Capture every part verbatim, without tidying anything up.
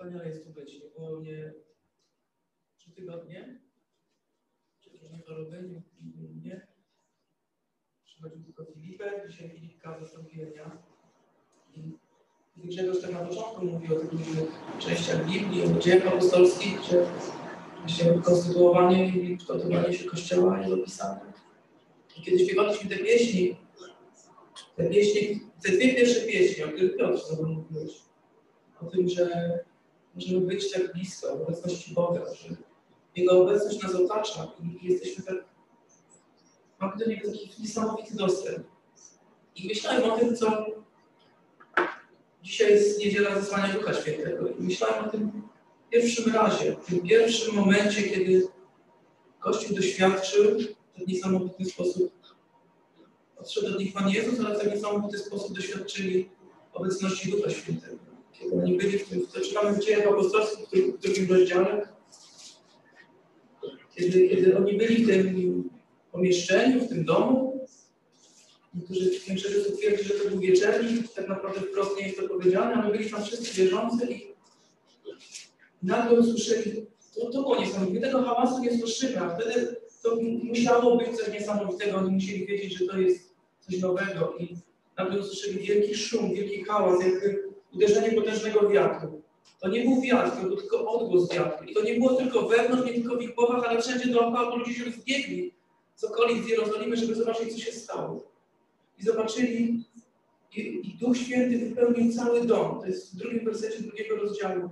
Wspaniale jest tu być. Nie było mnie trzy tygodnie, przed różne choroby, nie. Przychodził tylko Filipek, dzisiaj Filipka zastąpienia. I gdy Grzegorz tak na początku mówił o tych różnych częściach Biblii, o dziejach apostolskich, że właśnie konstytuowanie i kształtowanie się Kościoła jest opisane. I kiedy śpiewaliśmy te pieśni, te pieśni, te dwie pierwsze pieśni, o których Piotr znowu mówiłeś, o tym, że możemy być tak blisko obecności Boga, że Jego obecność nas otacza i jesteśmy tak, mamy do Niego taki niesamowity dostęp. I myślałem o tym, co dzisiaj jest Niedziela Zesłania Ducha Świętego. I myślałem o tym pierwszym razie, w tym pierwszym momencie, kiedy Kościół doświadczył w ten niesamowity sposób, odszedł od nich Pan Jezus, ale w ten niesamowity sposób doświadczyli obecności Ducha Świętego. Kiedy oni byli w tym, to czytamy w Dziejach Apostolskich, w drugim rozdziale, kiedy, kiedy oni byli w tym pomieszczeniu, w tym domu, niektórzy księżycy twierdzi, że to był wieczernik, tak naprawdę wprost nie jest to powiedziane, ale byli tam wszyscy wierzący i nagle usłyszeli, to, to było niesamowite, tego hałasu nie słyszymy, a wtedy to musiało być coś niesamowitego, oni musieli wiedzieć, że to jest coś nowego i nagle usłyszeli wielki szum, wielki hałas, jakby uderzenie potężnego wiatru. To nie był wiatr, to był tylko odgłos wiatru i to nie było tylko wewnątrz, nie tylko w ich głowach, ale wszędzie dookoła, bo ludzie się zbiegli cokolwiek z Jerozolimy, żeby zobaczyć, co się stało. I zobaczyli, i, i Duch Święty wypełnił cały dom. To jest w drugim wersecie drugiego rozdziału.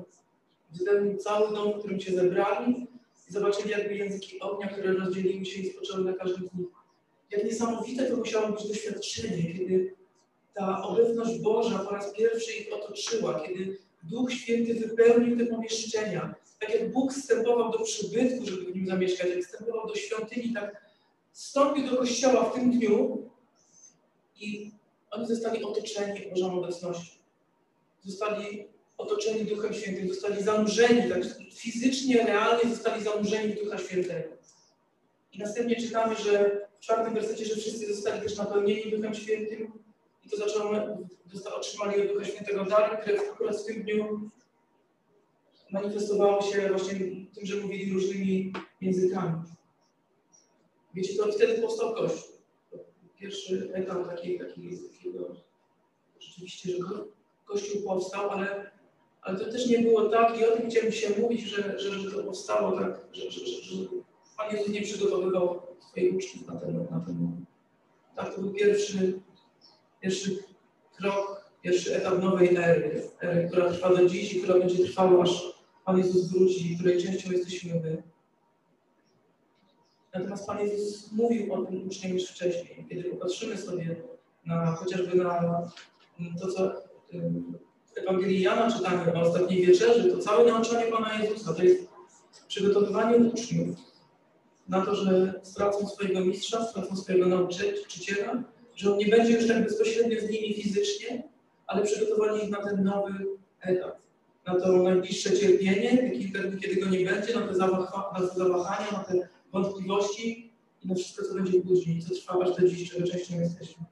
Wypełnił cały dom, w którym się zebrali i zobaczyli jakby języki ognia, które rozdzieliły się i spoczęły na każdym z nich. Jak niesamowite to musiało być doświadczenie, kiedy ta obecność Boża po raz pierwszy ich otoczyła, kiedy Duch Święty wypełnił te pomieszczenia. Tak jak Bóg wstępował do przybytku, żeby w nim zamieszkać, jak wstępował do świątyni, tak wstąpił do kościoła w tym dniu i oni zostali otoczeni Bożą obecnością. Zostali otoczeni Duchem Świętym, zostali zanurzeni, tak fizycznie, realnie zostali zanurzeni w Ducha Świętego. I następnie czytamy, że w czwartym wersecie, że wszyscy zostali też napełnieni Duchem Świętym i to zaczęło, otrzymali od Ducha Świętego dar, które akurat w tym dniu manifestowało się właśnie tym, że mówili różnymi językami. Wiecie, to wtedy powstał Kościół. Pierwszy etap taki, taki, takiego rzeczywiście, że Kościół powstał, ale, ale to też nie było tak i o tym chciałem się mówić, że, że, że to powstało tak, że, że, że, że Pan Jezus nie przygotowywał swoich uczniów na ten moment. Tak, to był pierwszy, pierwszy krok, pierwszy etap nowej ery, ery, która trwa do dziś i która będzie trwała, aż Pan Jezus wróci, której częścią jesteśmy my. Natomiast Pan Jezus mówił o tym uczniom już wcześniej. Kiedy popatrzymy sobie na, chociażby na to, co w Ewangelii Jana czytamy na ostatniej wieczerzy, to całe nauczanie Pana Jezusa to jest przygotowywanie uczniów na to, że stracą swojego mistrza, stracą swojego nauczyciela, że On nie będzie już tak bezpośrednio z nimi fizycznie, ale przygotowanie ich na ten nowy etap, na to najbliższe cierpienie, kiedy Go nie będzie, na te zawahania, na te wątpliwości i na wszystko, co będzie później, co trwa aż do dziś, czego częścią jesteśmy.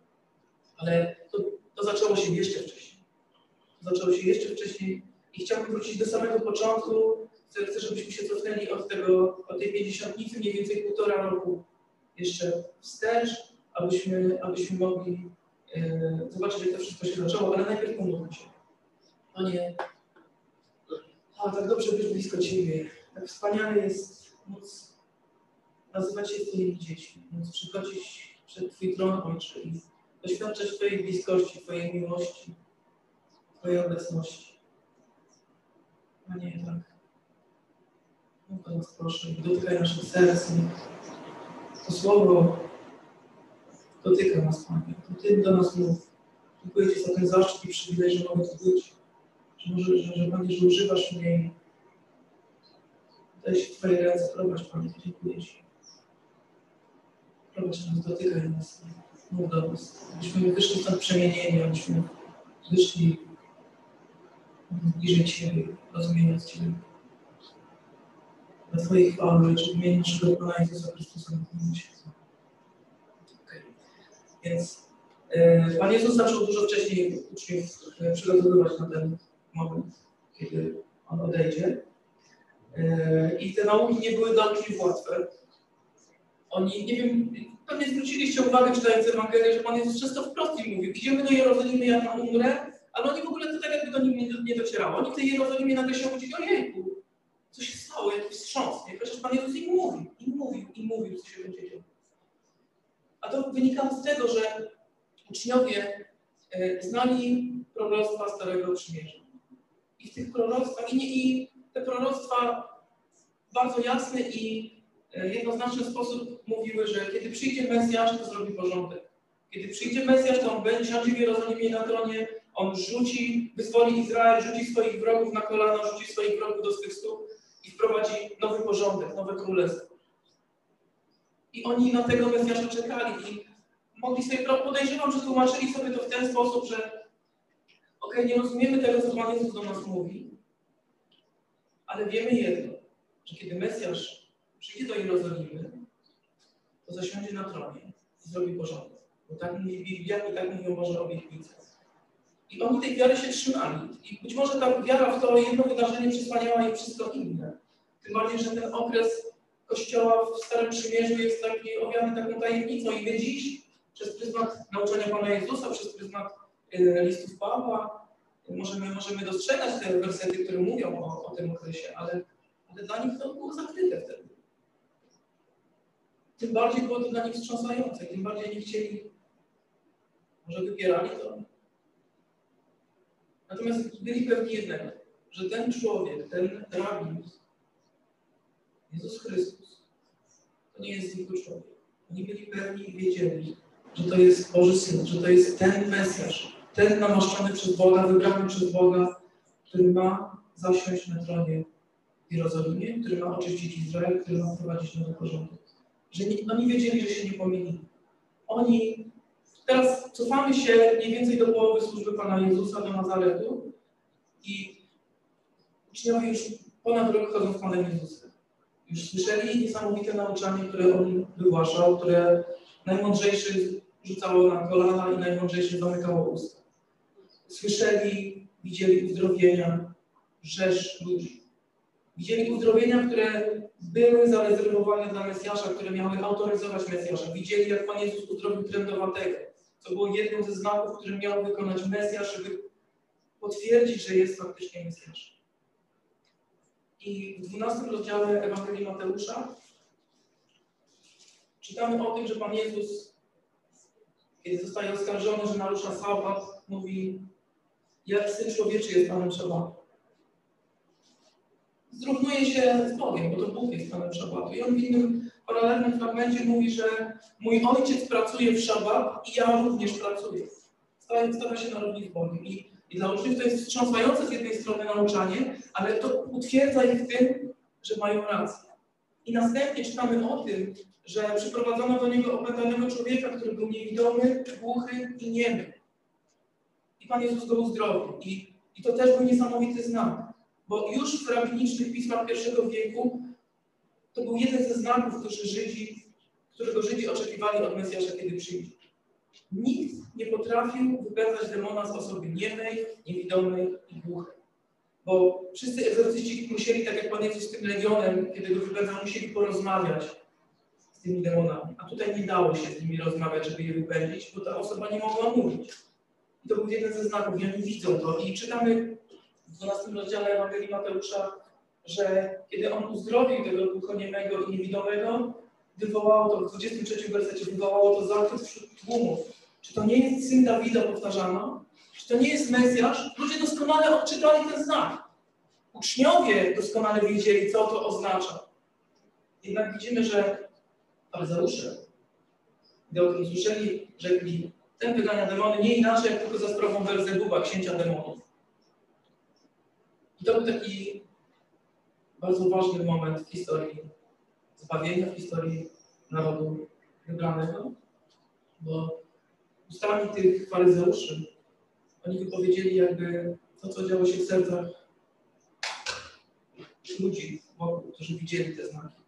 Ale to, to zaczęło się jeszcze wcześniej. To zaczęło się jeszcze wcześniej i chciałbym wrócić do samego początku. Chcę, żebyśmy się cofnęli od tego, od tej pięćdziesiątnicy, mniej więcej półtora roku jeszcze wstecz, abyśmy, abyśmy mogli yy, zobaczyć, jak to wszystko się zaczęło, ale najpierw pomóżmy się. Panie, a, tak dobrze być blisko Ciebie. Tak wspaniale jest móc nazywać się Twoimi dziećmi, móc przychodzić przed Twój tron, Ojcze, i doświadczać Twojej bliskości, Twojej miłości, Twojej obecności. Panie, tak. No to nas proszę, dotykaj naszych serc. To słowo dotyka nas, Panie. To Ty do nas mów. Dziękuję Ci za ten zaszczyt i przywilej, że mogę tu być. Że, może, że, że Panie, że używasz mnie. Daj się w Twojej ręce, prowadź, Panie, dziękuję Ci. Prowadź nas, dotykaj nas, mów do nas. Byśmy wyszli stąd przemienieni, abyśmy wyszli bliżej Ciebie, rozumiejąc Ciebie. Dla Twojej chwały, że w imieniu naszego Pana Jezusa Chrystusa na się. Okay. Więc e, Pan Jezus zaczął dużo wcześniej uczniów przygotowywać na ten moment, kiedy on odejdzie. I te nauki nie były dla ludzi łatwe. Oni, nie wiem, pewnie zwróciliście uwagę czytając Ewangelię, że Pan Jezus często wprost im mówił, idziemy do Jerozolimy, ja tam umrę, ale oni w ogóle to tak jakby do nich nie, nie docierało. Oni w tej Jerozolimie nagle się obudzili, ojejku, co się stało, jaki wstrząs, nie? Przecież Pan Jezus im mówił, im mówił, im mówił, co się będzie dzieje. A to wynikało z tego, że uczniowie e, znali proroctwa Starego Przymierza. I w tych proroctwach, i, nie, i te proroctwa w bardzo jasny i e, jednoznaczny sposób mówiły, że kiedy przyjdzie Mesjasz, to zrobi porządek. Kiedy przyjdzie Mesjasz, to on będzie siądzie w Jerozolimie na tronie, on rzuci, wyzwoli Izrael, rzuci swoich wrogów na kolana, rzuci swoich wrogów do swych stóp i wprowadzi nowy porządek, nowe królestwo. I oni na tego Mesjasza czekali i mogli sobie, podejrzewam, że tłumaczyli sobie to w ten sposób, że okej, okay, nie rozumiemy tego, co Pan Jezus do nas mówi, ale wiemy jedno, że kiedy Mesjasz przyjdzie do Jerozolimy, to zasiądzie na tronie i zrobi porządek. Bo tak mówi Biblia i tak mówią Boże obietnice. I oni tej wiary się trzymali. I być może ta wiara w to jedno wydarzenie przysłaniała im wszystko inne. Tym bardziej, że ten okres Kościoła w Starym Przymierzu jest taki owiany taką tajemnicą i my dziś przez pryzmat nauczania Pana Jezusa, przez pryzmat y, listów Pawła możemy, możemy dostrzegać te wersety, które mówią o, o tym okresie, ale, ale dla nich to było zakryte wtedy. Tym bardziej było to dla nich wstrząsające, tym bardziej nie chcieli, może wypierali to. Natomiast byli pewni jednego, że ten człowiek, ten rabin, Jezus Chrystus, to nie jest zwykły człowiek. Oni byli pewni i wiedzieli, że to jest Boży Syn, że to jest ten Mesjasz, ten namaszczony przez Boga, wybrany przez Boga, który ma zasiąść na tronie w Jerozolimie, który ma oczyścić Izrael, który ma wprowadzić nowy porządek. Że nie, oni wiedzieli, że się nie pomylili. Oni, teraz cofamy się mniej więcej do połowy służby Pana Jezusa, do Nazaretu i uczniowie już ponad rok chodzą z Panem Jezusem. Już słyszeli niesamowite nauczanie, które on wygłaszał, które najmądrzejszy rzucało na kolana i najmądrzejszy zamykało usta. Słyszeli, widzieli uzdrowienia, rzesz ludzi. Widzieli uzdrowienia, które były zarezerwowane dla Mesjasza, które miały autoryzować Mesjasza. Widzieli, jak Pan Jezus uzdrowił trędowatego, co było jednym ze znaków, który miał wykonać Mesjasz, żeby potwierdzić, że jest faktycznie Mesjaszem. I w dwunastym rozdziale Ewangelii Mateusza czytamy o tym, że Pan Jezus, kiedy zostaje oskarżony, że narusza sabat, mówi, jak Syn Człowieczy jest Panem szabatu. Zrównuje się z Bogiem, bo to Bóg jest Panem szabatu. I on w innym paralelnym fragmencie mówi, że mój Ojciec pracuje w szabat i ja również pracuję. Stawia się na równi z Bogiem. I I dla uczniów to jest wstrząsające z jednej strony nauczanie, ale to utwierdza ich w tym, że mają rację. I następnie czytamy o tym, że przyprowadzono do niego opętanego człowieka, który był niewidomy, głuchy i niemy. I Pan Jezus go uzdrowił. I, i to też był niesamowity znak, bo już w rabinicznych pismach pierwszego wieku to był jeden ze znaków, którzy Żydzi, którego Żydzi oczekiwali od Mesjasza, kiedy przyjdzie. Nikt nie potrafił wypędzać demona z osoby niemej, niewidomej i głuchej. Bo wszyscy egzorcyści musieli, tak jak Pan Jezus z tym legionem, kiedy go wypędzał, musieli porozmawiać z tymi demonami. A tutaj nie dało się z nimi rozmawiać, żeby je wypędzić, bo ta osoba nie mogła mówić. I to był jeden ze znaków, i oni widzą to. I czytamy w dwunastym rozdziale Ewangelii Mateusza, że kiedy on uzdrowił tego głuchoniemego i niewidomego, wywołało to, w dwudziestym trzecim wersecie wywołało to zachwyt wśród tłumów. Czy to nie jest Syn Dawida, powtarzano? Czy to nie jest Mesjasz? Ludzie doskonale odczytali ten znak. Uczniowie doskonale wiedzieli, co to oznacza. Jednak widzimy, że faryzeusze, gdy o tym słyszeli, rzekli, ten wygania demony nie inaczej, jak tylko za sprawą Belzebuba, księcia demonów. I to był taki bardzo ważny moment w historii zbawienia, w historii narodu wybranego, bo ustami tych faryzeuszy oni wypowiedzieli jakby to, co działo się w sercach ludzi wokół, którzy widzieli te znaki.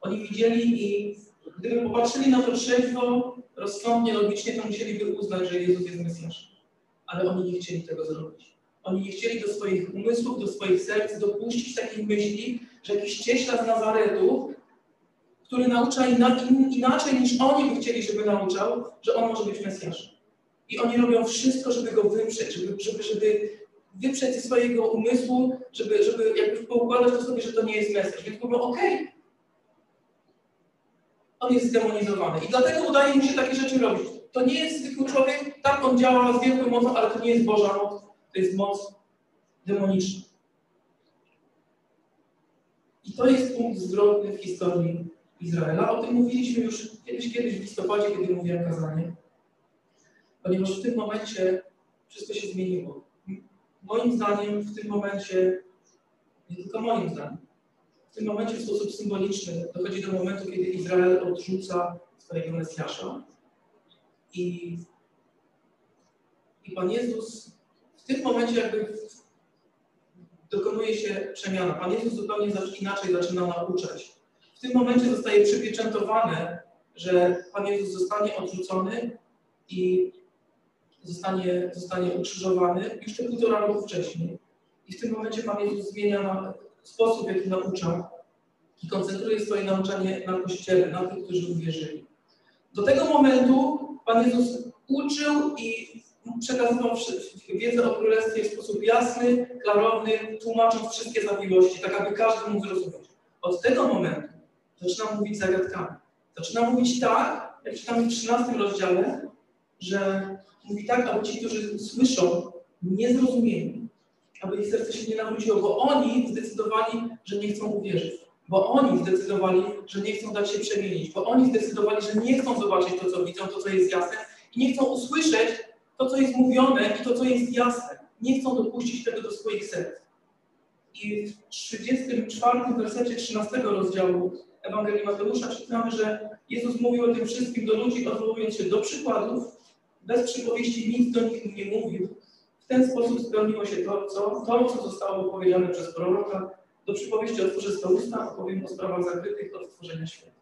Oni widzieli i gdyby popatrzyli na to trzeźwo, rozsądnie, logicznie, to musieliby uznać, że Jezus jest Mesjaszem. Ale oni nie chcieli tego zrobić. Oni nie chcieli do swoich umysłów, do swoich serc dopuścić takiej myśli, że jakiś cieśla z Nazaretu, który naucza inaczej niż oni by chcieli, żeby nauczał, że on może być Mesjaszem. I oni robią wszystko, żeby go wyprzeć, żeby, żeby, żeby wyprzeć ze swojego umysłu, żeby, żeby jakby poukładać to sobie, że to nie jest Mesjasz. Więc mówią, okej, okay, on jest zdemonizowany. I dlatego udaje mu się takie rzeczy robić. To nie jest zwykły człowiek, tak on działa z wielką mocą, ale to nie jest Boża moc, to jest moc demoniczna. I to jest punkt zwrotny w historii Izraela. O tym mówiliśmy już kiedyś, kiedyś w listopadzie, kiedy mówiłem kazanie. Ponieważ w tym momencie wszystko się zmieniło. Moim zdaniem w tym momencie, nie tylko moim zdaniem, w tym momencie w sposób symboliczny dochodzi do momentu, kiedy Izrael odrzuca swojego Mesjasza. I, I Pan Jezus w tym momencie jakby dokonuje się przemiana. Pan Jezus zupełnie inaczej zaczyna nauczać. W tym momencie zostaje przypieczętowane, że Pan Jezus zostanie odrzucony i zostanie, zostanie ukrzyżowany już te półtora roku wcześniej. I w tym momencie Pan Jezus zmienia sposób, w jaki naucza i koncentruje swoje nauczanie na Kościele, na tych, którzy uwierzyli. Do tego momentu Pan Jezus uczył i przekazywał wiedzę o Królestwie w sposób jasny, klarowny, tłumacząc wszystkie zawiłości, tak aby każdy mógł zrozumieć. Od tego momentu zaczyna mówić zagadkami. Zaczyna mówić tak, jak czytamy w trzynastym rozdziale, że mówi tak, aby ci, którzy słyszą, nie zrozumieli, aby ich serce się nie nawróciło, bo oni zdecydowali, że nie chcą uwierzyć. Bo oni zdecydowali, że nie chcą dać się przemienić, bo oni zdecydowali, że nie chcą zobaczyć to, co widzą, to, co jest jasne i nie chcą usłyszeć to, co jest mówione i to, co jest jasne. Nie chcą dopuścić tego do swoich serc. I w trzydziestym czwartym wersecie trzynastego rozdziału Ewangelii Mateusza czytamy, że Jezus mówił o tym wszystkim do ludzi, odwołując się do przykładów, bez przypowieści nic do nich nie mówił. W ten sposób spełniło się to, co, to, co zostało powiedziane przez proroka. Do przypowieści otworzę sto usta, opowiem o sprawach zakrytych od stworzenia świata.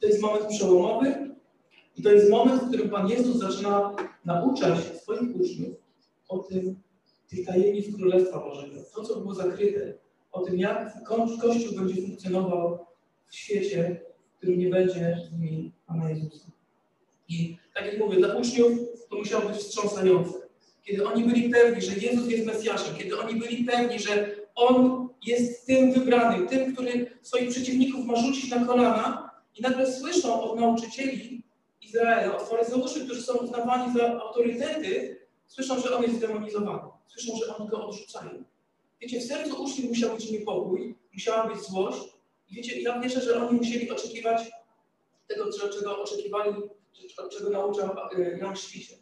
To jest moment przełomowy i to jest moment, w którym Pan Jezus zaczyna nauczać swoich uczniów o tym, tych tajemnic Królestwa Bożego, to, co było zakryte, o tym, jak Kościół będzie funkcjonował w świecie, w którym nie będzie z nimi Pana Jezusa. I tak jak mówię, dla uczniów to musiało być wstrząsające. Kiedy oni byli pewni, że Jezus jest Mesjaszem, kiedy oni byli pewni, że On jest tym wybranym, tym, który swoich przeciwników ma rzucić na kolana i nagle słyszą od nauczycieli Izraela, od faryzeuszy, którzy są uznawani za autorytety, słyszą, że On jest zdemonizowany, słyszą, że Oni Go odrzucają. Wiecie, w sercu uczniów musiał być niepokój, musiała być złość i wiecie, ja wierzę, że oni musieli oczekiwać tego, czego oczekiwali, czego nauczał Jan w świcie,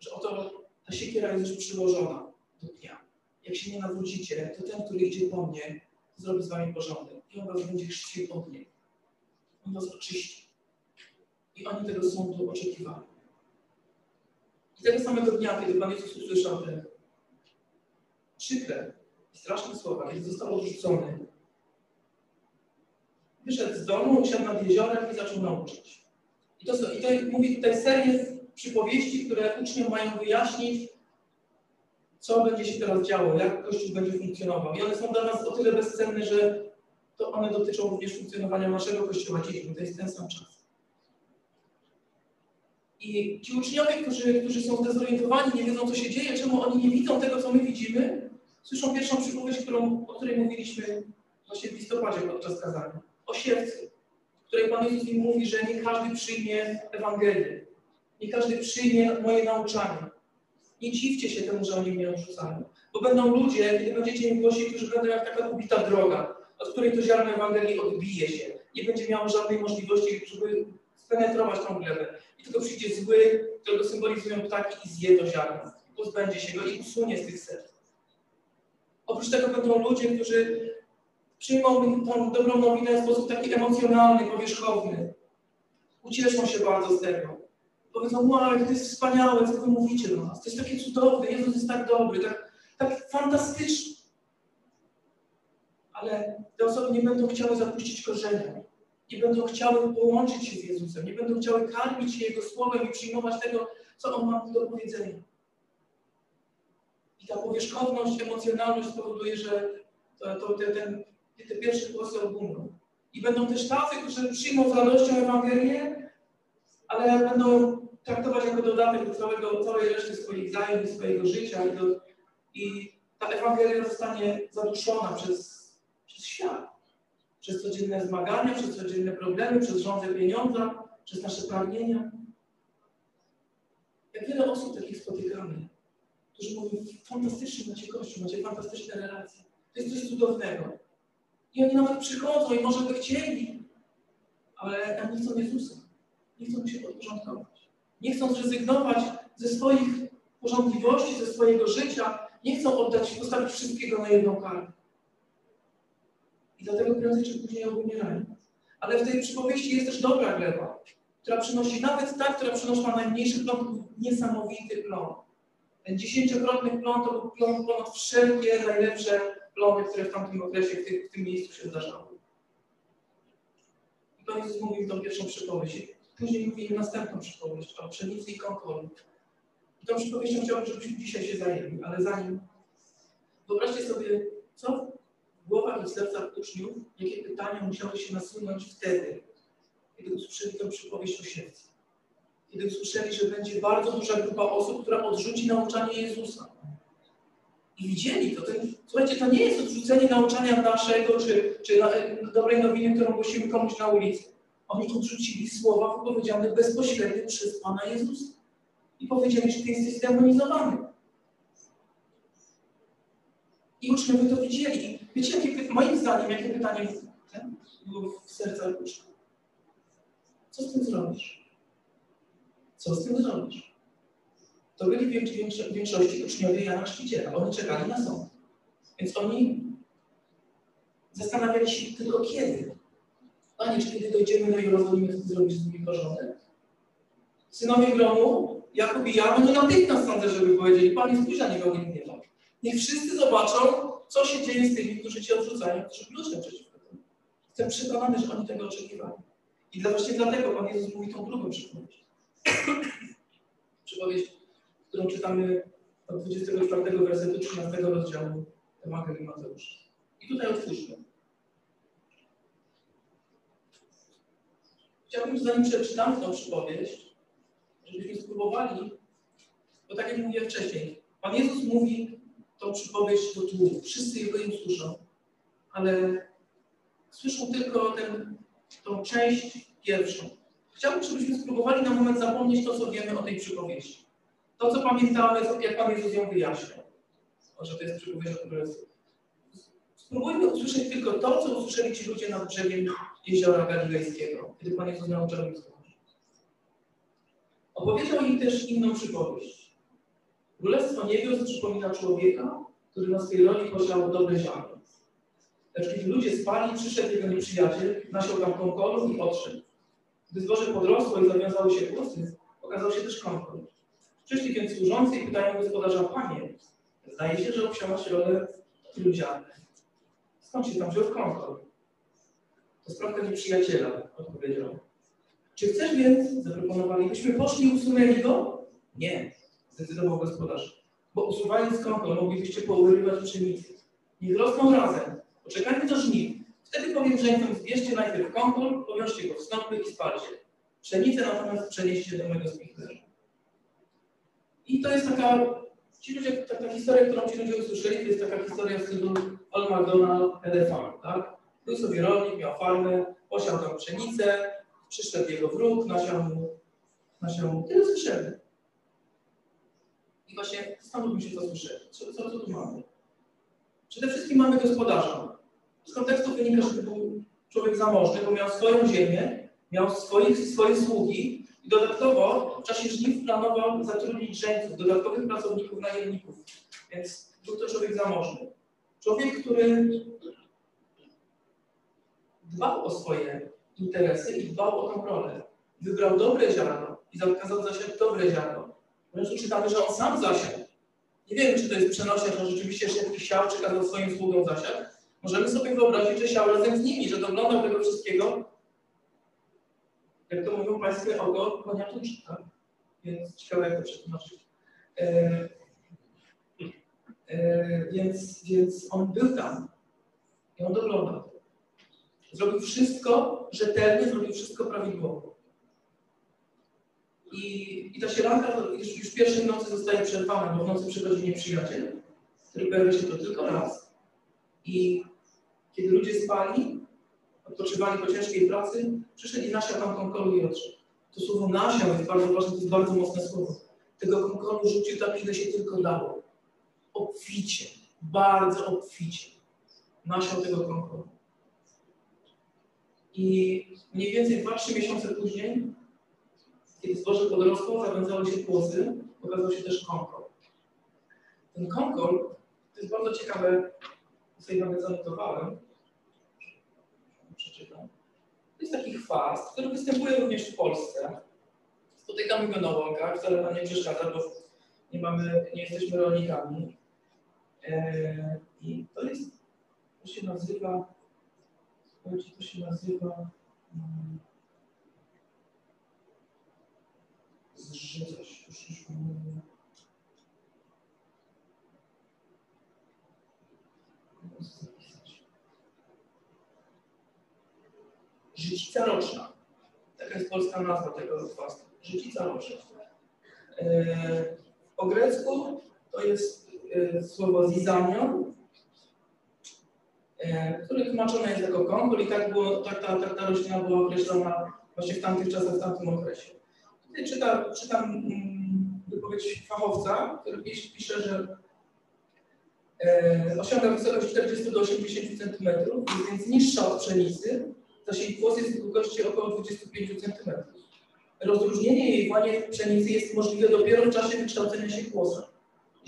że oto ta siekiera jest już przyłożona do dnia. Jak się nie nawrócicie, to ten, który idzie po mnie, zrobi z wami porządek. I on was będzie chrzcił od niej. On was oczyści. I oni tego sądu oczekiwali. I tego samego dnia, kiedy Pan Jezus usłyszał te przykre i straszne słowa, kiedy został odrzucony, wyszedł z domu, usiadł nad jeziorem i zaczął nauczyć. I to, i to mówi tutaj serię przypowieści, które uczniom mają wyjaśnić, co będzie się teraz działo, jak Kościół będzie funkcjonował. I one są dla nas o tyle bezcenne, że to one dotyczą również funkcjonowania naszego Kościoła dziś, bo to jest ten sam czas. I ci uczniowie, którzy, którzy są zdezorientowani, nie wiedzą, co się dzieje, czemu oni nie widzą tego, co my widzimy, słyszą pierwszą przypowieść, którą, o której mówiliśmy właśnie w listopadzie podczas kazania. O siewcy, w której Pan Jezus im mówi, że nie każdy przyjmie Ewangelię, nie każdy przyjmie moje nauczanie. Nie dziwcie się temu, że oni mnie odrzucają. Bo będą ludzie, kiedy będziecie im głosić, którzy będą jak taka ubita droga, od której to ziarno Ewangelii odbije się. Nie będzie miało żadnej możliwości, żeby spenetrować tą glebę. I tylko przyjdzie zły, którego symbolizują ptaki i zje to ziarno. Pozbędzie się go i usunie z tych serc. Oprócz tego będą ludzie, którzy przyjmą tą dobrą nowinę w sposób taki emocjonalny, powierzchowny. Ucieszą się bardzo z tego. Powiedzą, wow, to jest wspaniałe, co wy mówicie do nas. To jest takie cudowne, Jezus jest tak dobry, tak, tak fantastyczny. Ale te osoby nie będą chciały zapuścić korzenia. Nie będą chciały połączyć się z Jezusem. Nie będą chciały karmić się Jego Słowem i przyjmować tego, co On ma do powiedzenia. i ta powierzchowność, emocjonalność spowoduje, że to, to, ten, ten, ten pierwszy poseł umrą. I będą też tacy, którzy przyjmą z radością Ewangelię, ale będą traktować jako dodatek do całego, całej reszty swoich zajęć, swojego życia i, do, i ta Ewangelia zostanie zaduszona przez, przez świat. Przez codzienne zmagania, przez codzienne problemy, przez rządzę pieniądza, przez nasze pragnienia. Jak wiele osób takich spotykamy, którzy mówią, fantastycznie macie Kościół, macie fantastyczne relacje. To jest coś cudownego. I oni nawet przychodzą i może by chcieli, ale tam nie chcą Jezusa. Nie chcą się podporządkować. Nie chcą zrezygnować ze swoich porządliwości, ze swojego życia. Nie chcą oddać, postawić wszystkiego na jedną kartę. I dlatego prędzej czy później obumierają. Ale w tej przypowieści jest też dobra gleba, która przynosi nawet ta, która przynosiła najmniejszy plon, niesamowity plon. Ten dziesięciokrotny plon to był plon ponad wszelkie najlepsze plony, które w tamtym okresie, w, tych, w tym miejscu się zdarzały. I Pan Jezus mówił tą pierwszą przypowieść. Później mówił następną przypowieść o pszenicy i konkoru. I tą przypowieścią chciałbym, żebyśmy dzisiaj się zajęli, ale zanim. Wyobraźcie sobie, co w głowach i sercach uczniów, jakie pytania musiały się nasunąć wtedy, kiedy usłyszeli tę przypowieść o siewcy. Kiedy usłyszeli, że będzie bardzo duża grupa osób, która odrzuci nauczanie Jezusa. I widzieli to. Ten, słuchajcie, to nie jest odrzucenie nauczania naszego, czy, czy na, dobrej nowiny, którą głosimy komuś na ulicy. Oni odrzucili słowa wypowiedziane bezpośrednio przez Pana Jezusa. I powiedzieli, że Ty jesteś zdemonizowany. I uczniowie to widzieli. Wiecie, jakie, moim zdaniem, jakie pytanie było w sercach uczniów? Co z tym zrobisz? Co z tym zrobisz? To byli w większości uczniowie Jana Chrzciciela. Oni czekali na sąd. Więc oni zastanawiali się tylko kiedy. Panie, czy kiedy dojdziemy do Jerozolimy, to zrobisz z nimi porządek? Synowie gromu, Jakub i Jan, no natychmiast sądzę, żeby powiedzieli, Panie, spójrz na niego, nie nie ma. Niech wszyscy zobaczą, co się dzieje z tymi, którzy Cię odrzucają, którzy kluczą przeciwko temu. Jestem przekonany, że oni tego oczekiwali. I dla, właśnie dlatego Pan Jezus mówi tą drugą przypowieść. Przypowieść, którą czytamy od dwudziestego czwartego wersetu trzynastego rozdziału Ewangelii Mateusza. I tutaj otwórzmy. Chciałbym, zanim przeczytamy tą przypowieść, żebyśmy spróbowali, bo tak jak mówiłem wcześniej, Pan Jezus mówi tą przypowieść do tłumu. Wszyscy jego ją słyszą, ale słyszą tylko ten, tą część pierwszą. Chciałbym, żebyśmy spróbowali na moment zapomnieć to, co wiemy o tej przypowieści. To, co pamiętamy, jak Pan Jezus ją wyjaśniał. Może to jest przypowieść o królestwie. Spróbujmy usłyszeć tylko to, co usłyszeli ci ludzie nad brzegiem jeziora Galilejskiego, kiedy Pan Jezus nauczał im słowa. Opowiedział im też inną przypowieść. Królestwo niebios przypomina człowieka, który na swej roli posiał dobre ziarno. Lecz kiedy ludzie spali, przyszedł jego nieprzyjaciel, nasiał tam konkoru i odszedł. Gdy zboże podrosło i zawiązały się włosy, okazał się też konkor. Przyszli więc służący i pytają gospodarza, Panie, zdaje się, że obsiąłaś rolę tylu ziarn. Skąd się tam wziął konkor? To sprawka nieprzyjaciela, odpowiedział. Czy chcesz więc, zaproponowali, byśmy poszli i usunęli go? Nie, zdecydował gospodarz, bo usuwając konkor moglibyście pourywać pszenicy. Niech rosną razem, poczekajmy do żniw. Wtedy powiem żeńcom, zbierzcie najpierw konkor, powiążcie go w snopy i spalcie. Pszenicę natomiast przenieście do mojego spichlerza. I to jest taka, ci ludzie, taka historia, którą ci ludzie usłyszeli, to jest taka historia w stylu Old MacDonald had a farm, tak? Był sobie rolnik, miał farmę, posiał tam pszenicę, przyszedł jego wróg, nasiał mu, nasiał mu, tyle słyszeli. I właśnie zastanówmy się, co słyszeli. Co, co tu mamy? Przede wszystkim mamy gospodarza. Z kontekstu wynika, że to był człowiek zamożny, bo miał swoją ziemię, miał swoich, swoje sługi i dodatkowo w czasie żniw planował zatrudnić żeńców, dodatkowych pracowników, najemników. Więc był to człowiek zamożny. Człowiek, który dbał o swoje interesy i dbał o tą rolę. Wybrał dobre ziarno i zakazał zasiać dobre ziarno. Wręcz czytamy, że on sam zasiadł. Nie wiemy, czy to jest przenośne, że rzeczywiście szybki siał, czy kazał swoim sługom zasiać. Możemy sobie wyobrazić, że siał razem z nimi, że doglądał tego wszystkiego, jak to mówią pańskie oko, konia tuczy, tak? Więc ciekawe, jak to przetłumaczyć. Eee, Więc, więc on był tam i on doglądał. Zrobił wszystko rzetelnie, zrobił wszystko prawidłowo. I, i ta sielanka już, już pierwszej nocy zostaje przerwana, bo w nocy przychodzi nieprzyjaciel, który pojawia się to tylko raz. I kiedy ludzie spali, odpoczywali po ciężkiej pracy, przyszedł i nasiał tam konkolu i odszedł. To słowo nasiał jest bardzo ważne, to jest bardzo mocne słowo. Tego konkolu rzucił tak, ile się tylko dało. Obficie, bardzo obficie nasiał tego konkolu. I mniej więcej dwa trzy miesiące później, kiedy zboże podrosło, zawędzały się płosy, pokazał się też konkol. Ten konkol, to jest bardzo ciekawe, co sobie nawet zanotowałem, przeczytam. To jest taki chwast, który występuje również w Polsce. Spotykamy go na łąkach, wcale nam nie przeszkadza, bo nie, mamy, nie jesteśmy rolnikami. Eee, I to jest, to się nazywa, to się nazywa um, zrzucać, już już mówię. Życica roczna. Taka jest polska nazwa tego chwastu. Życica roczna. Eee, po grecku to jest e, słowo zizania, e, które tłumaczone jest jako konkol i tak, było, tak, ta, tak ta roślina była określona właśnie w tamtych czasach, w tamtym okresie. Tutaj czyta, czytam mm, wypowiedź fachowca, który pisze, że e, osiąga wysokość czterdzieści do osiemdziesięciu centymetrów, jest więc niższa od pszenicy, zaś jej płos jest w długości około dwudziestu pięciu centymetrów. Rozróżnienie jej wanie pszenicy jest możliwe dopiero w czasie wykształcenia się płosa.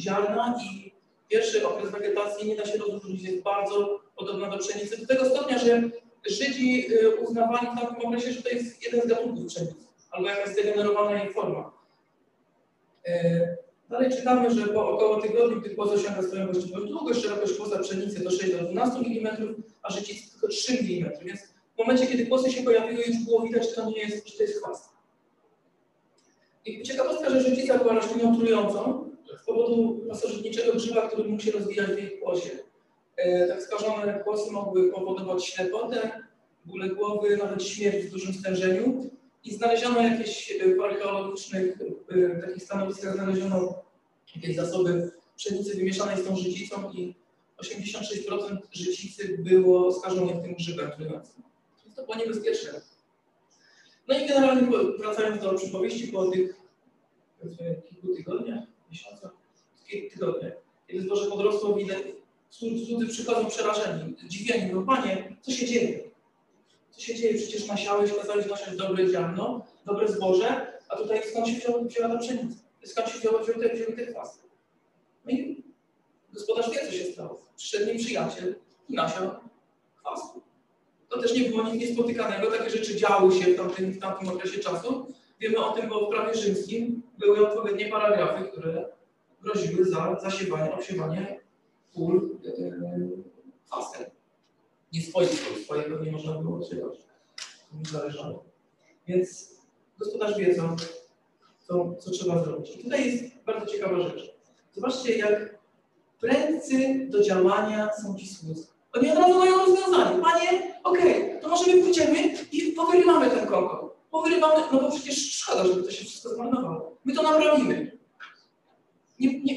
Ziarna i pierwszy okres wegetacji nie da się rozróżnić, jest bardzo podobna do pszenicy, do tego stopnia, że Żydzi uznawali w tamtym okresie, że to jest jeden z gatunków pszenicy, albo jakaś zdegenerowana jej forma. Dalej czytamy, że po około tygodniu, gdy płos osiąga swoją właściwość, długość, szerokość płosa pszenicy do sześciu do dwunastu milimetrów, a życicy tylko trzy milimetry. Więc w momencie, kiedy płosy się pojawiły, już było widać, że to nie jest, że to jest chwast. I ciekawostka, że życica była rośliną trującą z powodu pasożytniczego grzyba, który mógł się rozwijać w jej płosie. E, tak skażone płosy mogły powodować ślepotę, bóle głowy, nawet śmierć w dużym stężeniu. I znaleziono jakieś w archeologicznych e, takich stanowiskach, znaleziono jakieś zasoby pszenicy wymieszanej z tą życicą i osiemdziesiąt sześć procent życicy było skażonych tym grzybem trującym. Więc to było niebezpieczne. No i generalnie wracając do przypowieści, po tych kilku tygodniach, miesiącach, kilku tygodniach, kiedy zboże podrosło, widać, słudzy przychodzą przerażeni, zdziwieni, no panie, co się dzieje? Co się dzieje? Przecież nasiałeś, kazałeś nosić dobre ziarno, dobre zboże, a tutaj skąd się wzięła, wzięła ta pszenica? Skąd się wzięła, wzięły te, wzięły te kwasy? No i gospodarz wie, co się stało. Przyszedł jej przyjaciel i nasiał kwasu. To też nie było nic niespotykanego, takie rzeczy działy się w tamtym, w tamtym okresie czasu. Wiemy o tym, bo w prawie rzymskim były odpowiednie paragrafy, które groziły za zasiewanie, obsiewanie pól kwasem. Nie swoich pól, swoje pewnie można było odsiewać. To mi zależało. Więc gospodarz wie, co, co, co trzeba zrobić. I tutaj jest bardzo ciekawa rzecz. Zobaczcie, jak prędcy do działania są ci słudzy. Oni od razu mają rozwiązanie. Panie, okej, okay, to może my pójdziemy i powyrywamy ten konkol. Powyrywamy, no bo przecież szkoda, żeby to się wszystko zmarnowało. My to naprawimy. Nie, nie.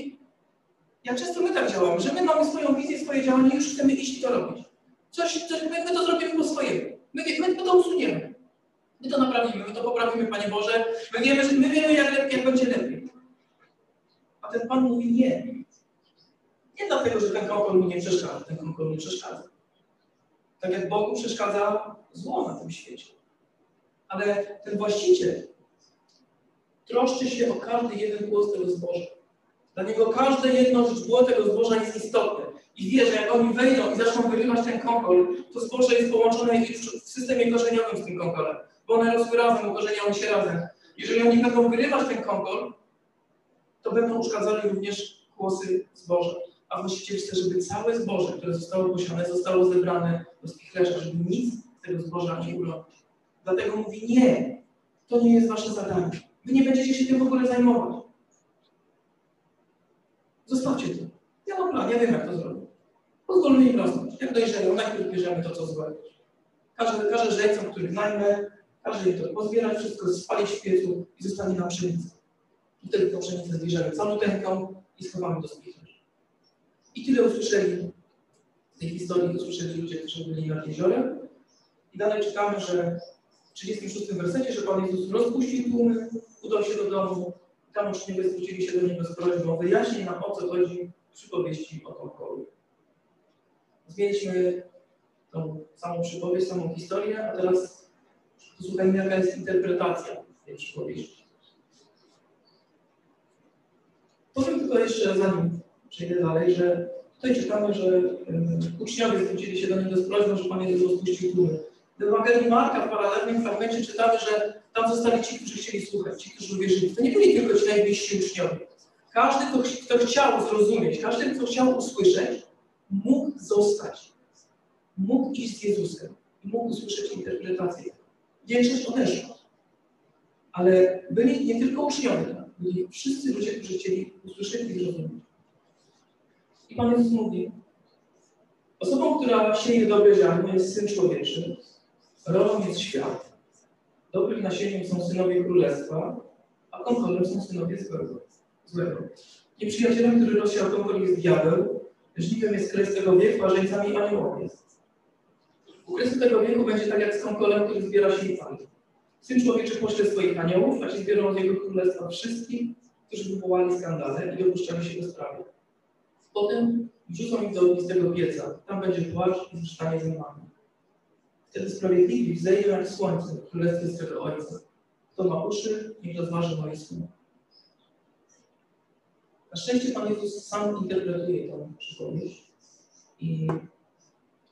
Jak często my tak działamy, że my mamy swoją wizję, swoje działanie, już chcemy iść i to robić. Coś, coś my, my to zrobimy po swojemu. My, my to usuniemy. My to naprawimy, my to poprawimy, Panie Boże. My wiemy, że my wiemy jak, lepiej, jak będzie lepiej. A ten Pan mówi nie. Nie dlatego, że ten konkol mi nie przeszkadza, ten konkol mi przeszkadza. Tak jak Bogu przeszkadza zło na tym świecie. Ale ten właściciel troszczy się o każdy jeden głos tego zboża. Dla niego każde jedno źdźbło tego zboża jest istotne. I wie, że jak oni wejdą i zaczną wyrywać ten konkol, to zboże jest połączone w systemie korzeniowym z tym konkolem. Bo one rosły razem, ukorzeniały się razem. Jeżeli oni będą wyrywać ten konkol, to będą uszkadzali również głosy zboża. A właściciel chce, żeby całe zboże, które zostało posiane, zostało zebrane do spichlerza, żeby nic z tego zboża nie urodziło. Dlatego mówi nie, to nie jest wasze zadanie. Wy nie będziecie się tym w ogóle zajmować. Zostawcie to. Ja mam plan, ja wiem, jak to zrobić. Pozwól mi rosnąć. Jak dojrzeją, najpierw bierzemy to, co złe. Każdy, każdy rzeźcom, których najmę, każdy je to pozbierać, wszystko spali w świecu i zostanie nam pszenica. I wtedy tą pszenicę zbierzemy caluteńką i schowamy do spichlerza. I tyle usłyszeli z tej historii, usłyszeli ludzie, którzy byli nad jeziorem. I dalej czytamy, że w trzydziestym szóstym wersecie, że Pan Jezus rozpuścił tłumy, udał się do domu. Tam uczniowie zwrócili się do Niego z prośbą, wyjaśnij nam, o co chodzi w przypowieści o Konkoru. Zmieńmy tą samą przypowieść, samą historię, a teraz posłuchajmy, jaka jest interpretacja tej przypowieści. Powiem tylko jeszcze, zanim przejdę dalej, że tutaj czytamy, że um, uczniowie zwrócili się do Niego z prośbą, że Pan Jezus rozpuścił tłumy. W Ewangelii Marka w paralelnym fragmencie czytamy, że tam zostali ci, którzy chcieli słuchać, ci, którzy uwierzyli. To nie byli tylko ci najbliżsi uczniowie. Każdy, kto, kto chciał zrozumieć, każdy, kto chciał usłyszeć, mógł zostać. Mógł iść z Jezusem i mógł usłyszeć interpretację. Większość odeszła. Ale byli nie tylko uczniowie, byli wszyscy ludzie, którzy chcieli usłyszeć i zrozumieć. I Pan Jezus mówi, osobą, która sieje dobre ziarno, jest Syn Człowieczy, rolą jest świat. Dobrym nasieniem są synowie królestwa, a konkorem są synowie złego. złego. Nieprzyjacielem, który rozsiał konkor, jest diabeł, żniwem jest kres tego wieku, a żeńcami aniołowie. U kresu tego wieku będzie tak jak z konkorem, który zbiera się i pali. Syn Człowieczy pośle swoich aniołów, a ci zbiorą z jego królestwa wszystkich, którzy wywołali skandale i dopuszczali się do sprawy. Potem wrzucą ich do ognistego pieca, tam będzie płacz i zrzucanie zębami. Wtedy sprawiedliwi wzejdą jak słońce w królestwie swego Ojca. Kto ma uszy, niech rozważy moje słowa. Na szczęście Pan Jezus sam interpretuje tę przypowieść i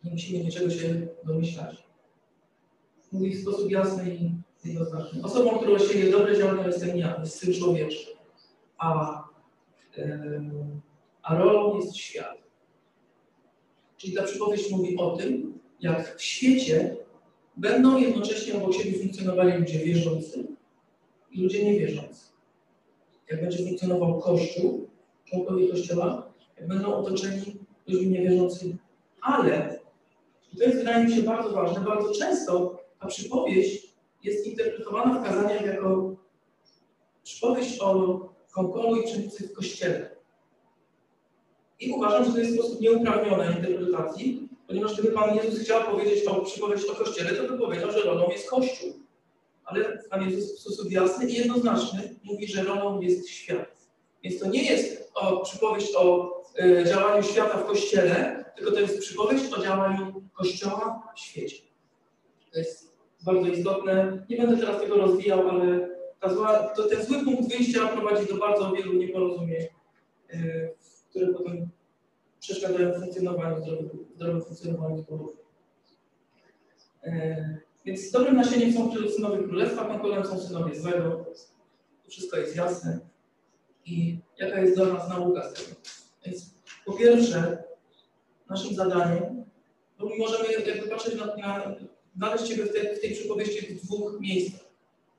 nie musimy niczego się domyślać. Mówi w sposób jasny i jednoznaczny. Osobą, którą sieje dobre ziarno, jestem ja, jest Syn Człowieczy, a, um, a rolą jest świat. Czyli ta przypowieść mówi o tym, jak w świecie będą jednocześnie obok siebie funkcjonowali ludzie wierzący i ludzie niewierzący. Jak będzie funkcjonował Kościół, członkowie Kościoła, jak będą otoczeni ludźmi niewierzącymi. Ale, i to jest, wydaje mi się, bardzo ważne, bardzo często ta przypowieść jest interpretowana w kazaniach jako przypowieść o konkoru i pszenicy w Kościele. I uważam, że to jest sposób nieuprawniony interpretacji, ponieważ gdyby Pan Jezus chciał powiedzieć tą przypowieść o Kościele, to by powiedział, że rolą jest Kościół. Ale Pan Jezus w sposób jasny i jednoznaczny mówi, że rolą jest świat. Więc to nie jest o, przypowieść o y, działaniu świata w Kościele, tylko to jest przypowieść o działaniu Kościoła w świecie. To jest bardzo istotne. Nie będę teraz tego rozwijał, ale ta zła, to, ten zły punkt wyjścia prowadzi do bardzo wielu nieporozumień, y, które potem przeszkadzają w funkcjonowaniu, zdrowym funkcjonowaniu zborów. Yy, więc dobrym nasieniem są synowie królestwa, konkorem są synowie złego. To wszystko jest jasne. I jaka jest dla nas nauka z tego? Więc po pierwsze, naszym zadaniem, bo my możemy jakby patrzeć na, na znaleźć siebie w tej, w tej przypowieści w dwóch miejscach.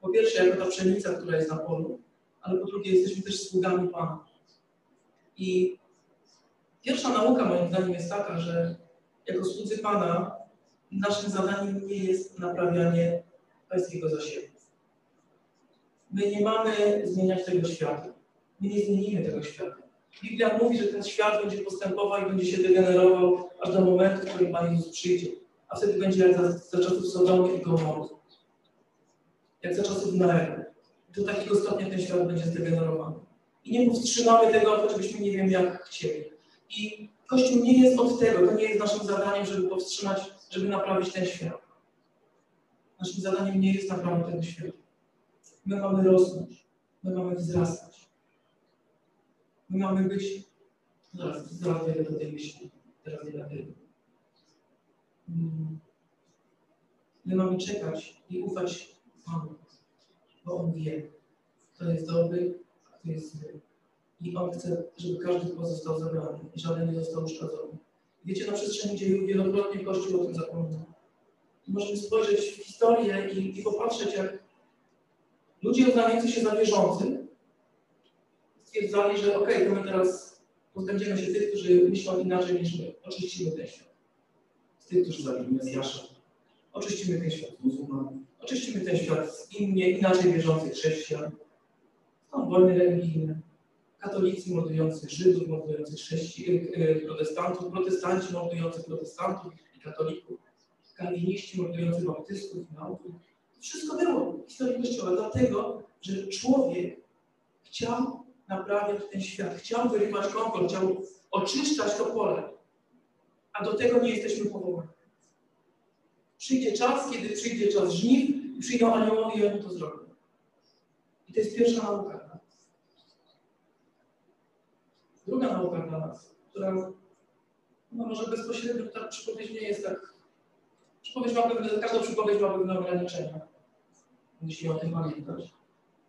Po pierwsze, jako ta pszenica, która jest na polu, ale po drugie, jesteśmy też sługami Pana. I pierwsza nauka, moim zdaniem, jest taka, że jako słudzy Pana naszym zadaniem nie jest naprawianie Pańskiego zasiewu. My nie mamy zmieniać tego świata. My nie zmienimy tego świata. Biblia mówi, że ten świat będzie postępował i będzie się degenerował aż do momentu, w którym Pan Jezus przyjdzie. A wtedy będzie jak za, za czasów Sodomy i Gomory. Jak za czasów Nero. Do takiego stopnia ten świat będzie zdegenerowany. I nie powstrzymamy tego, choćbyśmy nie wiem jak chcieli. I Kościół nie jest od tego, to nie jest naszym zadaniem, żeby powstrzymać, żeby naprawić ten świat. Naszym zadaniem nie jest naprawić ten świat. My mamy rosnąć, my mamy wzrastać. My mamy być... Zaraz, zaraz wejdę do tej myśli. Teraz nie dla tego. My mamy czekać i ufać Panu, bo On wie, kto jest dobry, a kto jest zły. I On chce, żeby każdy pozostał zabrany i żaden nie został uszkodzony. Wiecie, na przestrzeni dziejów wielokrotnie Kościół o tym zapomniał. I możemy spojrzeć w historię i, i popatrzeć, jak ludzie uznający się za wierzący stwierdzali, że okej, okay, to my teraz Pozbędziemy się tych, którzy myślą inaczej niż my. Oczyścimy ten świat. Z tych, którzy zabili Mesjasza. Oczyścimy ten świat z muzułman. Oczyścimy ten świat z innie, inaczej wierzących chrześcijan. Są wojny religijne. Katolicy mordujący Żydów, mordujący chrześcijan, protestantów, protestanci mordujący protestantów i katolików, kalwiniści mordujący baptystów i nauków. Wszystko było w historii Kościoła, dlatego, że człowiek chciał naprawiać ten świat, chciał wyrywać komfort, chciał oczyszczać to pole, a do tego nie jesteśmy powołani. Przyjdzie czas, kiedy przyjdzie czas żniw i przyjdą aniołowie i oni to zrobią. I to jest pierwsza nauka dla nas. Druga nauka dla nas, która no może bezpośrednio ta przypowiedź nie jest tak. Przypowiedź ma pewne, każda przypowiedź ma pewne ograniczenia, jeśli o tym pamiętać.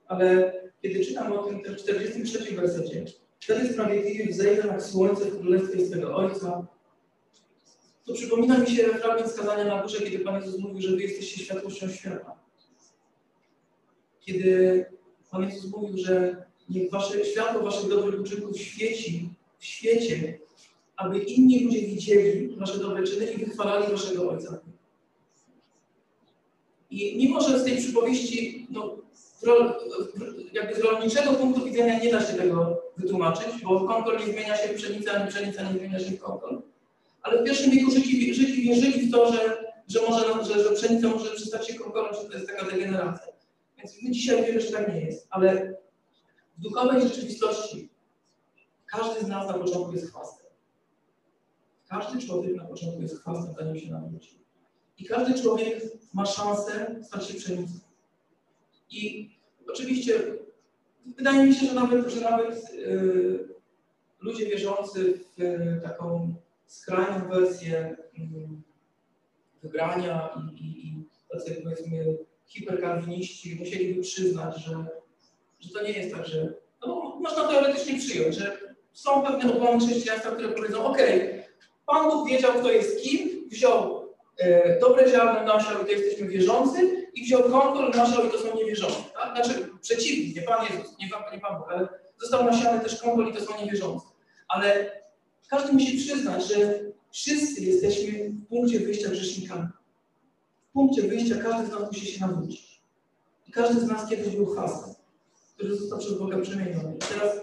Ale kiedy czytam o tym w czterdziestym trzecim wersecie, wtedy sprawiedliwy wzejdzie jak słońce w królestwie swego Ojca, to przypomina mi się fragment z Kazania na górze, kiedy Pan Jezus mówił, że wy jesteście światłością świata. Kiedy Pan Jezus mówił, że niech wasze światło waszych dobrych uczynków świeci w świecie, aby inni ludzie widzieli wasze dobre czyny i wychwalali waszego Ojca. I mimo, że z tej przypowieści, no, jakby z rolniczego punktu widzenia nie da się tego wytłumaczyć, bo konkol nie zmienia się w pszenicę, ani pszenica nie zmienia się w konkol. Ale w pierwszym wieku Żydzi, Żydzi wierzyli w to, że, że, może, że, że pszenica może przystać się konkolem, że to jest taka degeneracja. Więc my dzisiaj wiemy, że tak nie jest. Ale w duchowej rzeczywistości każdy z nas na początku jest chwastem. Każdy człowiek na początku jest chwastem, zanim się nawróci. I każdy człowiek ma szansę stać się pszenicą. I oczywiście wydaje mi się, że nawet, że nawet yy, ludzie wierzący w yy, taką skrajną wersję yy, wybrania i, i, i tacy, powiedzmy, hiperkalwiniści musieliby przyznać, że, że to nie jest tak, że no, można teoretycznie przyjąć, że są pewne odłamy chrześcijaństwa, które powiedzą: OK, Pan Bóg wiedział, kto jest kim, wziął dobre ziarno nasiał i to jesteśmy wierzący i wziął konkol, nasiał i to są niewierzący. Tak? Znaczy przeciwnie, nie Pan Jezus, nie Pan, nie Pan Bóg, ale został nasiany też konkol i to są niewierzący. Ale każdy musi przyznać, że wszyscy jesteśmy w punkcie wyjścia grzesznikami. W punkcie wyjścia każdy z nas musi się nawrócić. I każdy z nas kiedyś był chwastem, który został przez Boga przemieniony. I teraz,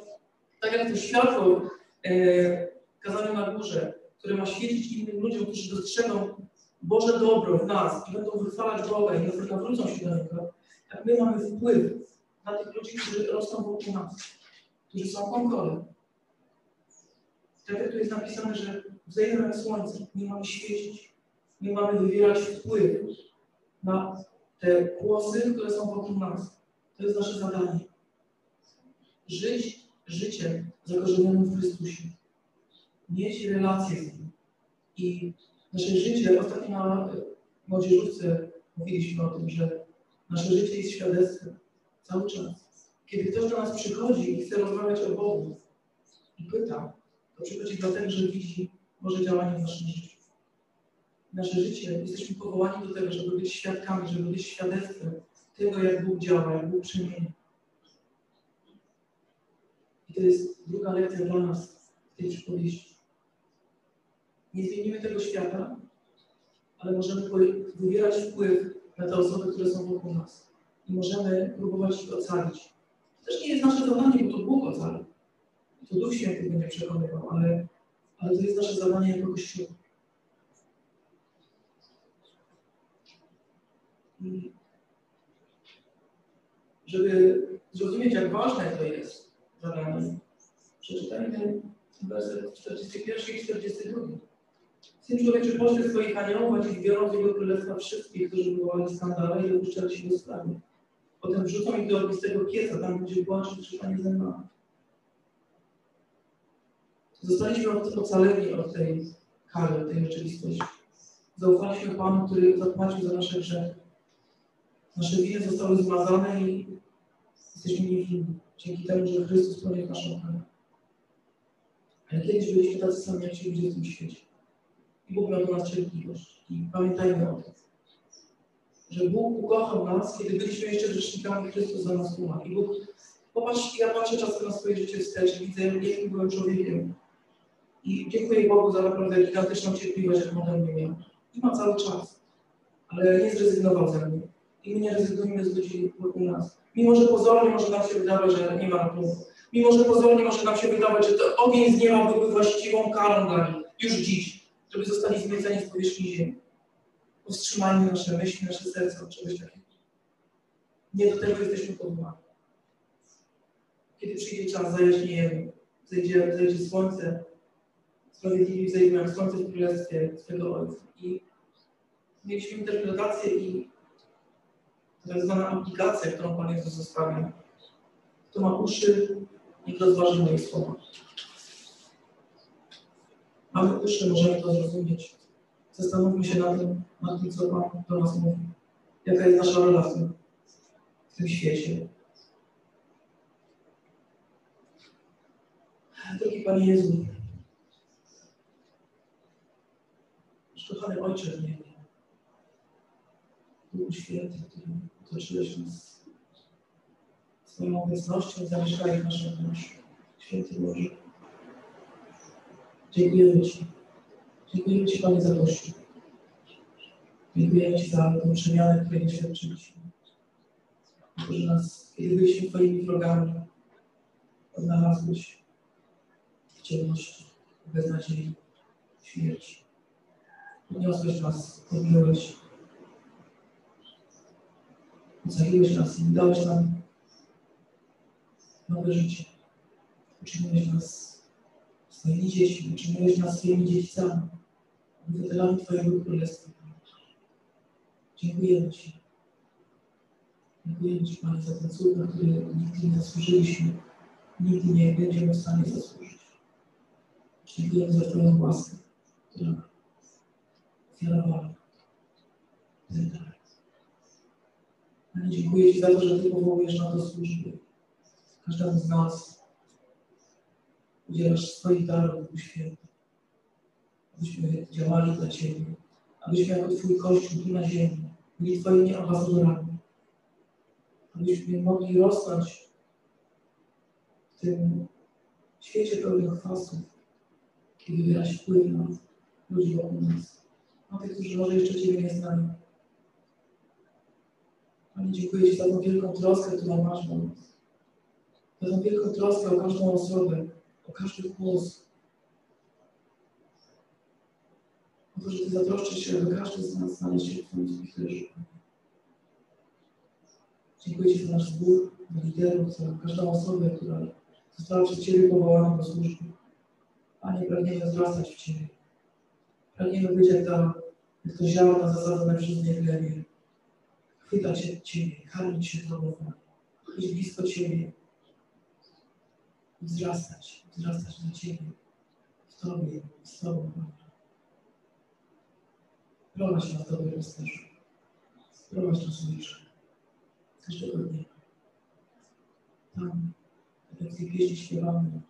tak jak to światło e, Kazania na górze, które ma świecić innym ludziom, którzy dostrzegą Boże dobro w nas i będą wychwalać Boga i nawrócą się do Niego, jak my mamy wpływ na tych ludzi, którzy rosną wokół nas, którzy są konkolem. Tak jak tu jest napisane, że wzejdziemy jak słońce, nie mamy świecić, nie mamy wywierać wpływ na te głosy, które są wokół nas. To jest nasze zadanie. Żyć życiem zakorzenionym w Chrystusie. Mieć relacje z Nim. I nasze życie, ostatnio na młodzieżówce mówiliśmy o tym, że nasze życie jest świadectwem cały czas. Kiedy ktoś do nas przychodzi i chce rozmawiać o Bogu i pyta, to przychodzi dlatego, że widzi Boże działanie w naszym życiu. Nasze życie, jesteśmy powołani do tego, żeby być świadkami, żeby być świadectwem tego, jak Bóg działa, jak Bóg przemienia. I to jest druga lekcja dla nas w tej przypowieści. Nie zmienimy tego świata, ale możemy wywierać wpływ na te osoby, które są wokół nas. I możemy próbować ich ocalić. To też nie jest nasze zadanie, bo to Bóg ocali. To Duch Święty będzie przekonywał, ale, ale to jest nasze zadanie jako Kościoła. Żeby zrozumieć, jak ważne to jest zadanie, przeczytajmy werset czterdziesty pierwszy i czterdziesty drugi. Syn Człowieczy pośle swoich aniołów i biorą z Jego Królestwa wszystkich, którzy wywołali skandale i dopuszczali się do sprawy. Potem wrzucą ich do ognistego pieca, tam gdzie błażni krzyżanie zębami. Zostaliśmy ocaleni od tej kary, od tej rzeczywistości. Zaufaliśmy Panu, który zapłacił za nasze grzechy. Nasze winy zostały zmazane i jesteśmy niewinni. Dzięki temu, że Chrystus poniósł naszą karę. Ale kiedyś byliśmy tacy sami, jak się ludzie w tym świecie. Bóg miał do nas cierpliwość. I pamiętajmy o tym, że Bóg ukochał nas, kiedy byliśmy jeszcze grzesznikami, Chrystus za nas umarł. I Bóg, popatrz, ja patrzę czasem na swoje życie wstecz, widzę, jakim byłem człowiekiem, I dziękuję Bogu za naprawdę gigantyczną cierpliwość, jaką on mnie miał. I ma cały czas. Ale nie zrezygnował ze mnie. I my nie rezygnujemy z ludzi wokół nas. Mimo, że pozornie może nam się wydawać, że nie ma Boga. Mimo, że pozornie może nam się wydawać, że to ogień z nieba byłby właściwą karą dla nich. Już dziś, żeby zostali zmieceni z powierzchni ziemi. Powstrzymajmy nasze myśli, nasze serca od czegoś takiego. Nie do tego jesteśmy powołani. Kiedy przyjdzie czas, zajaśniejemy. Zejdzie, zejdzie słońce. Sprawiedliwi zejmą słońce w królestwie swego Ojca. I mieliśmy interpretację i tak zwana aplikacja, którą Pan Jezus zostawia. Kto ma uszy, niech rozważy moje słowa. Mamy uszy, możemy to zrozumieć. Zastanówmy się nad tym, nad tym, co Pan do nas mówi. Jaka jest nasza rola w tym, w tym świecie. Drogi Panie Jezu, kochany Ojcze w niebie, Duchu Święty, który otoczyłeś nas swoją obecnością, zamieszkaj w naszym duszy. Święty Boże, dziękujemy Ci. Dziękujemy Ci, Panie, za Kościół. Dziękujemy Ci za tę przemianę, której doświadczyliśmy. Że nas, kiedy byliśmy Twoimi wrogami, odnalazłeś w ciemności, w beznadziei, w śmierci. Podniosłeś nas, podjąłeś, ocaliłeś nas i dałeś nam nowe życie. Uczyniłeś nas swoimi dziećmi, uczyniłeś nas swoimi dziedzicami, obywatelami Twojego Królestwa. Dziękujemy Ci. Dziękujemy Ci, Panie, za ten cud, na który nigdy nie zasłużyliśmy, nigdy nie będziemy w stanie zasłużyć. Dziękujemy za Twoją łaskę, która ofiarowała ten dar. Ale dziękuję Ci za to, że Ty powołujesz na to służbę. Każdemu z nas udzielasz swoich darów, Duchu Święty. Abyśmy działali dla Ciebie. Abyśmy jako Twój Kościół tu na ziemi byli Twoimi ambasadorami. Abyśmy mogli rosnąć w tym świecie pełnych chwastów, kiedy wyraźnie wpływ na ludzi wokół nas. Na tych, którzy może jeszcze Ciebie nie znają. Panie, dziękuję Ci za tą wielką troskę, którą masz do nas. Za tą wielką troskę o każdą osobę, o każdy głos. O to, że Ty zatroszczysz się, aby każdy z nas znaleźć się w Twoim zbiorze. Dziękuję Ci za nasz zbór, za liderów, za każdą osobę, która została przez Ciebie powołana do służby. Panie, pragniemy wzrastać w Ciebie. Pragniemy być jak to, jak to ziarno na zasadę mężczyzny w glebie. Chwytać się Ciebie, karmić się Tobą, być blisko Ciebie. Wzrastać, wzrastać na Ciebie, w Tobie, z Tobą, Panie. Prowadź nas, Tobie rozterzu. Prowadź nas, Ojcze. Każdego dnia. Tam, jak w tej pieśni śpiewamy,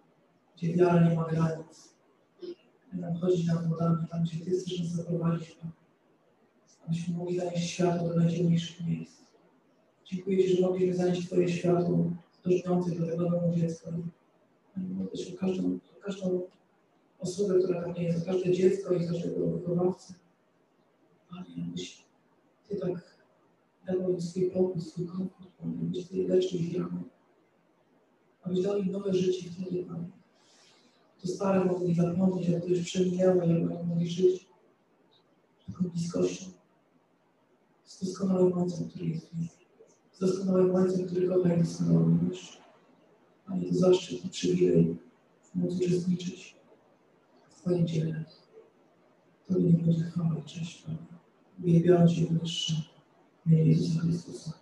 gdzie wiara nie ma granic. Będą chodzić nad wodami, tam, gdzie Ty chcesz nas zaprowadzić, Panie. Abyśmy mogli zanieść światło do najciemniejszych miejsc. Dziękuję Ci, że mogliśmy zanieść Twoje światło do żyjących, do tego domu dziecka. O każdą, o każdą osobę, która tam nie jest, o każde dziecko i każdego wychowawcę. Panie, abyś Ty tak dał im swój pokój, swój komfort, Panie, abyś Ty leczył ich rany. Abyś dał im nowe życie wtedy, Panie. To stare mogli zapomnieć, jak to już przeminęło, jak mogli żyć taką bliskością. Z doskonałym Ojcem, który jest w nim. Z doskonałym Ojcem, który kocha i doskonałą miłość. Panie, to zaszczyt i przywilej móc uczestniczyć w Twoim dziele. Tobie nie będzie chwała i cześć, Panie. Uwielbiam Cię, Wyższy, w imię Jezusa Chrystusa.